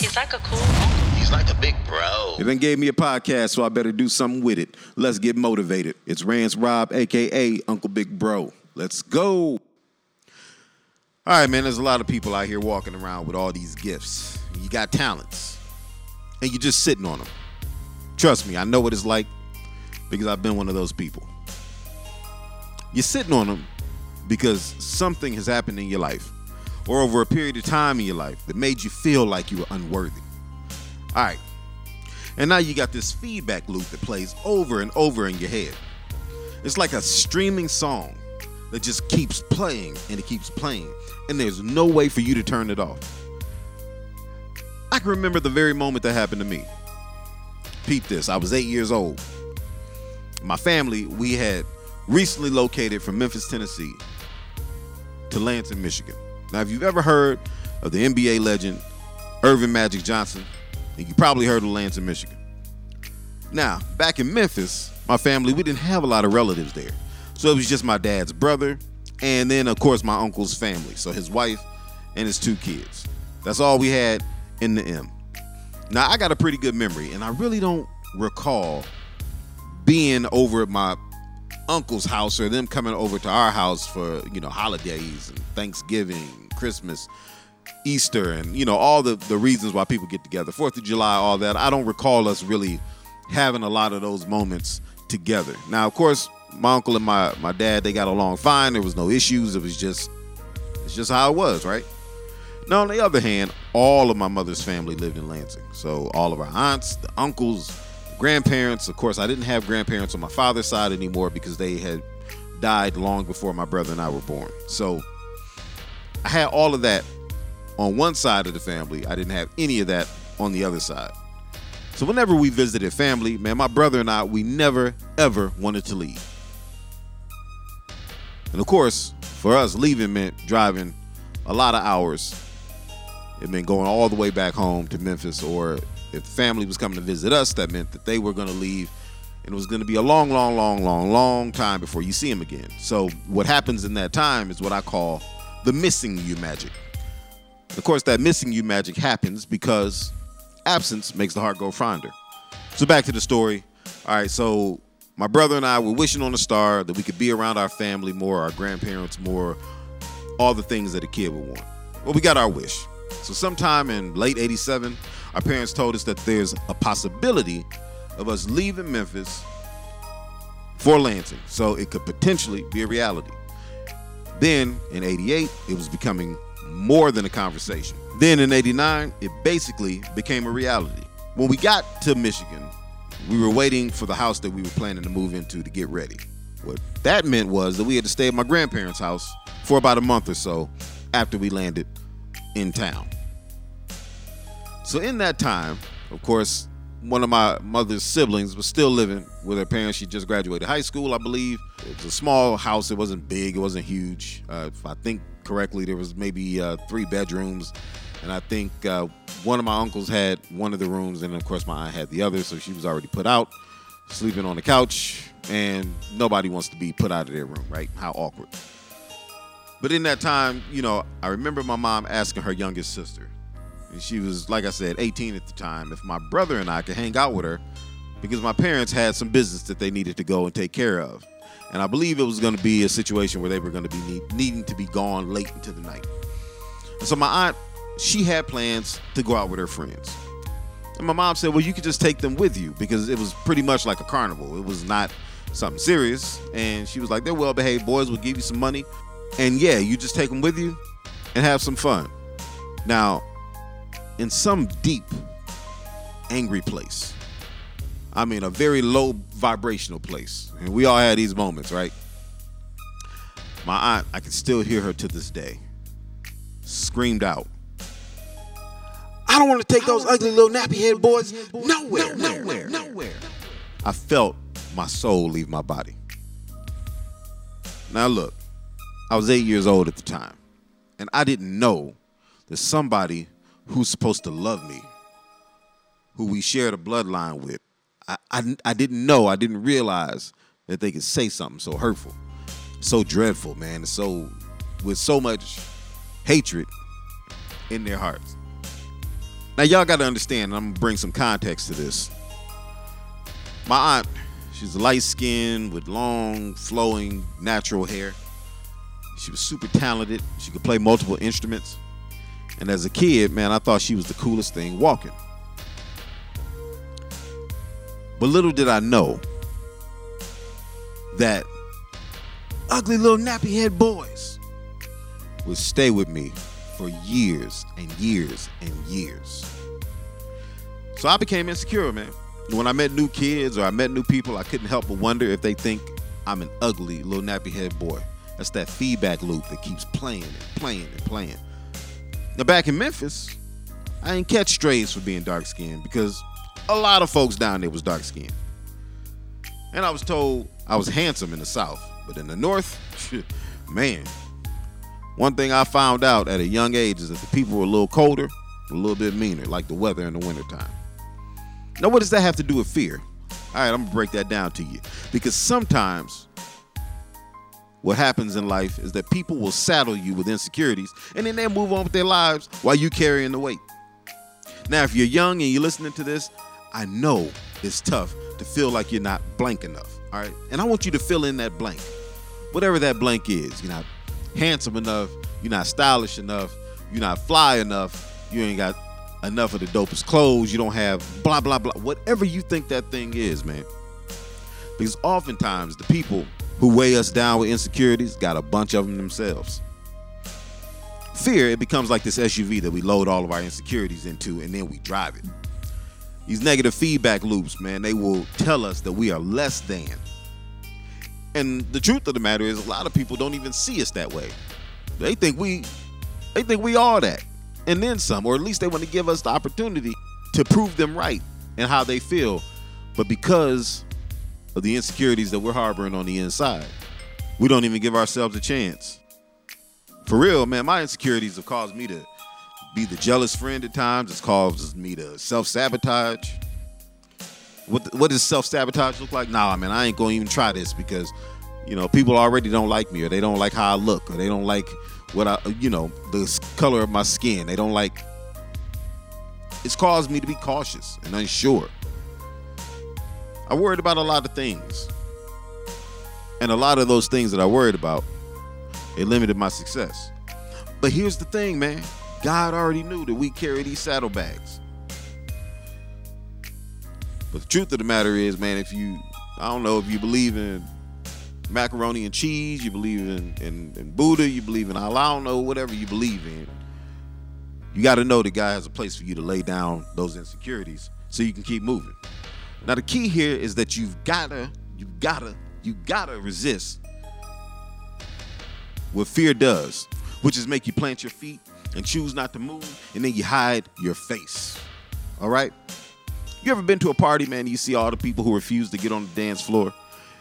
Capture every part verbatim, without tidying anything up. He's like a cool uncle. He's like a big bro. They then gave me a podcast, so I better do something with it. Let's get motivated. It's Rance Rob, a k a. Uncle Big Bro. Let's go. All right, man, there's a lot of people out here walking around with all these gifts. You got talents, and you're just sitting on them. Trust me, I know what it's like because I've been one of those people. You're sitting on them because something has happened in your life or over a period of time in your life that made you feel like you were unworthy. All right. And now you got this feedback loop that plays over and over in your head. It's like a streaming song that just keeps playing and it keeps playing. And there's no way for you to turn it off. I can remember the very moment that happened to me. Peep this. I was eight years old. My family, we had recently located from Memphis, Tennessee to Lansing, Michigan. Now, if you've ever heard of the N B A legend Irvin Magic Johnson, and you probably heard of Lansing, Michigan. Now, back in Memphis, my family, we didn't have a lot of relatives there. So it was just my dad's brother and then, of course, my uncle's family. So his wife and his two kids. That's all we had in the M. Now, I got a pretty good memory, and I really don't recall being over at my uncle's house or them coming over to our house for, you know, holidays and Thanksgiving, Christmas, Easter, and, you know, all the, the reasons why people get together. Fourth of July, all that. I don't recall us really having a lot of those moments together. Now, of course, my uncle and my, my dad, they got along fine. There was no issues. It was just, it's just how it was, right? Now, on the other hand, all of my mother's family lived in Lansing. So all of our aunts, the uncles, grandparents. Of course, I didn't have grandparents on my father's side anymore because they had died long before my brother and I were born. So I had all of that on one side of the family. I didn't have any of that on the other side. So whenever we visited family, man, my brother and I, we never, ever wanted to leave. And of course, for us, leaving meant driving a lot of hours. It meant going all the way back home to Memphis, or if the family was coming to visit us, that meant that they were going to leave, and it was going to be a long, long, long, long, long time before you see them again. So what happens in that time is what I call the missing you magic. Of course, that missing you magic happens because absence makes the heart go fonder. So back to the story. All right, so my brother and I were wishing on a star that we could be around our family more, our grandparents more, all the things that a kid would want. Well, we got our wish. So sometime in late eighty-seven, our parents told us that there's a possibility of us leaving Memphis for Lansing. So it could potentially be a reality. Then in eighty-eight, it was becoming more than a conversation. Then in eighty-nine, it basically became a reality. When we got to Michigan, we were waiting for the house that we were planning to move into to get ready. What that meant was that we had to stay at my grandparents' house for about a month or so after we landed in town. So in that time, of course, one of my mother's siblings was still living with her parents. She just graduated high school, I believe. It's a small house. It wasn't big. It wasn't huge. Uh, if I think correctly, there was maybe uh, three bedrooms. And I think uh, one of my uncles had one of the rooms. And, of course, my aunt had the other. So she was already put out, sleeping on the couch. And nobody wants to be put out of their room, right? How awkward. But in that time, you know, I remember my mom asking her youngest sister. And she was, like I said, eighteen at the time, if my brother and I could hang out with her, because my parents had some business that they needed to go and take care of. And I believe it was going to be a situation where they were going to be need- needing to be gone late into the night. And so my aunt, she had plans to go out with her friends. And my mom said, well, you could just take them with you, because it was pretty much like a carnival. It was not something serious. And she was like, they're well-behaved boys. We'll give you some money. And yeah, you just take them with you and have some fun. Now, in some deep, angry place. I mean, a very low vibrational place. And we all had these moments, right? My aunt, I can still hear her to this day, screamed out, I don't want to take those ugly little nappy-head boys nowhere, nowhere, nowhere. I felt my soul leave my body. Now, look, I was eight years old at the time, and I didn't know that somebody who's supposed to love me, who we shared a bloodline with, I, I, I didn't know, I didn't realize that they could say something so hurtful, so dreadful, man, so with so much hatred in their hearts. Now y'all got to understand, and I'm going to bring some context to this. My aunt, she's light skinned with long flowing natural hair. She was super talented. She could play multiple instruments. And as a kid, man, I thought she was the coolest thing walking. But little did I know that ugly little nappy head boys would stay with me for years and years and years. So I became insecure, man. When I met new kids or I met new people, I couldn't help but wonder if they think I'm an ugly little nappy head boy. That's that feedback loop that keeps playing and playing and playing. Now back in Memphis, I didn't catch strays for being dark skinned because a lot of folks down there was dark skinned. And I was told I was handsome in the South, but in the North, man, one thing I found out at a young age is that the people were a little colder, a little bit meaner, like the weather in the wintertime. Now, what does that have to do with fear? All right, I'm gonna break that down to you, because sometimes what happens in life is that people will saddle you with insecurities and then they move on with their lives while you carrying the weight. Now, if you're young and you're listening to this, I know it's tough to feel like you're not blank enough, all right? And I want you to fill in that blank, whatever that blank is. You're not handsome enough, you're not stylish enough, you're not fly enough, you ain't got enough of the dopest clothes, you don't have blah, blah, blah, whatever you think that thing is, man. Because oftentimes the people who weigh us down with insecurities got a bunch of them themselves. Fear, it becomes like this S U V that we load all of our insecurities into and then we drive it. These negative feedback loops, man, they will tell us that we are less than. And the truth of the matter is, a lot of people don't even see us that way. They think we, they think we are that, and then some, or at least they want to give us the opportunity to prove them right and how they feel. But because of the insecurities that we're harboring on the inside, we don't even give ourselves a chance. For real, man, my insecurities have caused me to be the jealous friend at times. It's caused me to self-sabotage. What, what does self-sabotage look like? Nah, man, I ain't gonna even try this because, you know, people already don't like me, or they don't like how I look, or they don't like what I, you know, the color of my skin. They don't like. It's caused me to be cautious and unsure. I worried about a lot of things. And a lot of those things that I worried about, it limited my success. But here's the thing, man. God already knew that we carry these saddlebags. But the truth of the matter is, man, if you, I don't know, if you believe in macaroni and cheese, you believe in, in, in Buddha, you believe in Allah, I don't know, whatever you believe in, you got to know that God has a place for you to lay down those insecurities so you can keep moving. Now, the key here is that you've got to, you've got to, you've got to resist what fear does, which is make you plant your feet and choose not to move, and then you hide your face, all right? You ever been to a party, man, and you see all the people who refuse to get on the dance floor?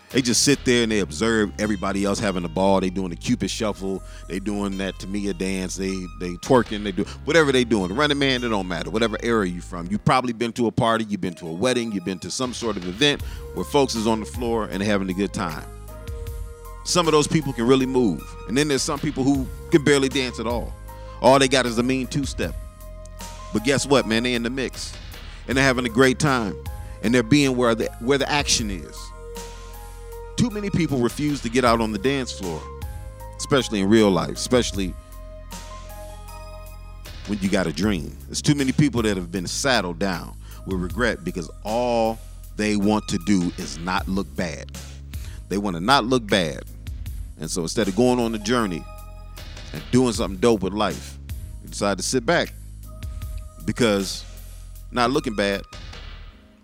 They just sit there and they observe everybody else having the ball. They doing the Cupid Shuffle. They doing that Tamia dance. They they twerking. They do whatever they doing. Running man, it don't matter. Whatever area you from. You've probably been to a party. You've been to a wedding. You've been to some sort of event where folks is on the floor and they're having a good time. Some of those people can really move. And then there's some people who can barely dance at all. All they got is a mean two-step. But guess what, man? They're in the mix. And they're having a great time. And they're being where the, where the action is. Too many people refuse to get out on the dance floor, especially in real life, especially when you got a dream. There's too many people that have been saddled down with regret because all they want to do is not look bad. They want to not look bad. And so instead of going on the journey and doing something dope with life, they decide to sit back because not looking bad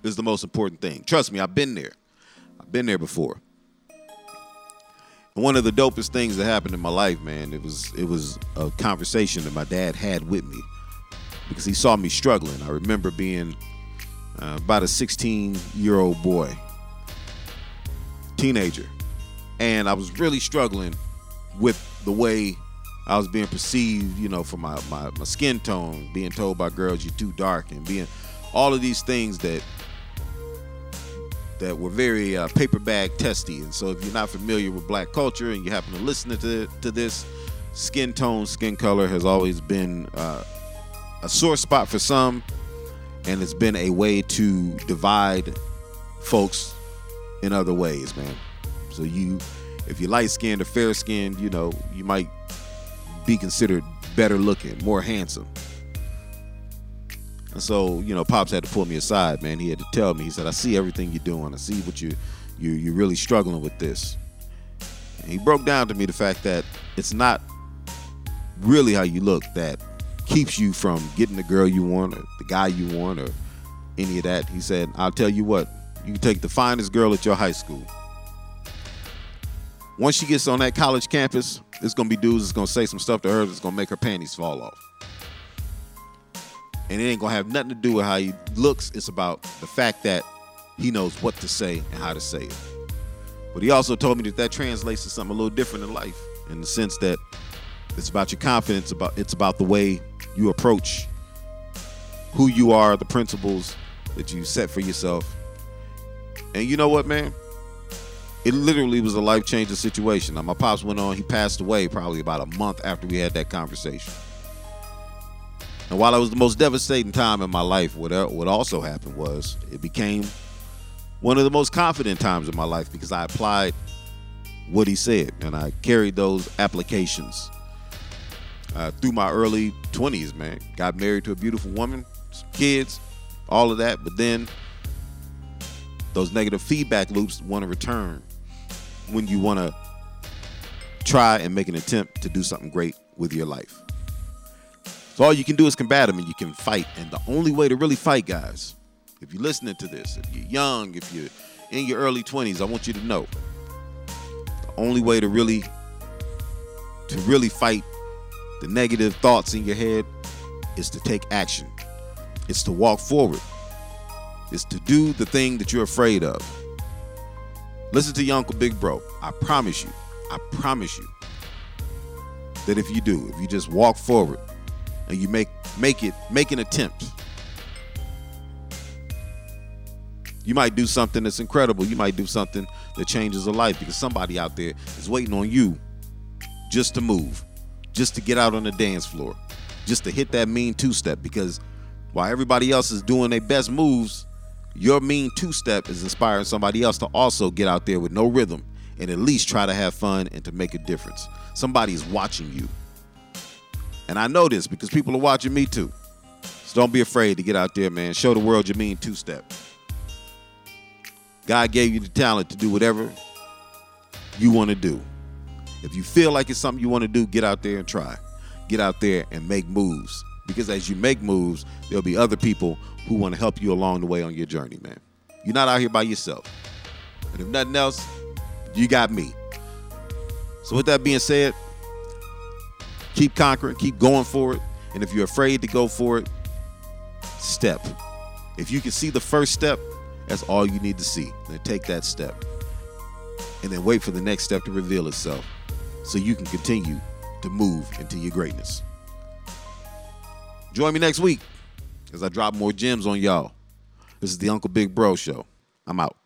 is the most important thing. Trust me, I've been there. I've been there before. One of the dopest things that happened in my life, man, it was it was a conversation that my dad had with me because he saw me struggling. I remember being uh, about a sixteen-year-old boy, teenager, and I was really struggling with the way I was being perceived, you know, for my, my, my skin tone, being told by girls you're too dark, and being all of these things that that were very uh, paper bag testy. And so if you're not familiar with black culture and you happen to listen to, to this, skin tone, skin color has always been uh, a sore spot for some And it's been a way to divide folks in other ways, man. So you, if you're light-skinned or fair-skinned, you know, you might be considered better looking, more handsome. And so, you know, Pops had to pull me aside, man. He had to tell me. He said, I see everything you're doing. I see what you, you, you're really struggling with this. And he broke down to me the fact that it's not really how you look that keeps you from getting the girl you want or the guy you want or any of that. He said, I'll tell you what, you can take the finest girl at your high school. Once she gets on that college campus, it's going to be dudes that's going to say some stuff to her that's going to make her panties fall off. And it ain't going to have nothing to do with how he looks. It's about the fact that he knows what to say and how to say it. But he also told me that that translates to something a little different in life, in the sense that it's about your confidence, about it's about the way you approach who you are, the principles that you set for yourself. And you know what, man? It literally was a life-changing situation. Now, my pops went on. He passed away probably about a month after we had that conversation. And while it was the most devastating time in my life, what what also happened was it became one of the most confident times in my life, because I applied what he said, and I carried those applications Uh, through my early twenties, man. Got married to a beautiful woman, some kids, all of that. But then those negative feedback loops want to return when you want to try and make an attempt to do something great with your life. So all you can do is combat them, and you can fight. And the only way to really fight, guys, if you're listening to this, if you're young, if you're in your early twenties, I want you to know the only way to really to really fight the negative thoughts in your head is to take action. It's to walk forward. It's to do the thing that you're afraid of. Listen to your Uncle Big Bro. I promise you, I promise you that if you do, if you just walk forward and you make make it, make an attempt, you might do something that's incredible. You might do something that changes a life, because somebody out there is waiting on you just to move, just to get out on the dance floor, just to hit that mean two-step, because while everybody else is doing their best moves, your mean two-step is inspiring somebody else to also get out there with no rhythm and at least try to have fun and to make a difference. Somebody's watching you. And I know this because people are watching me too. So don't be afraid to get out there, man. Show the world your mean two-step. God gave you the talent to do whatever you want to do. If you feel like it's something you want to do, get out there and try. Get out there and make moves. Because as you make moves, there'll be other people who want to help you along the way on your journey, man. You're not out here by yourself. And if nothing else, you got me. So with that being said, keep conquering, keep going for it. And if you're afraid to go for it, step. If you can see the first step, that's all you need to see. Then take that step. And then wait for the next step to reveal itself, so you can continue to move into your greatness. Join me next week as I drop more gems on y'all. This is the Uncle Big Bro Show. I'm out.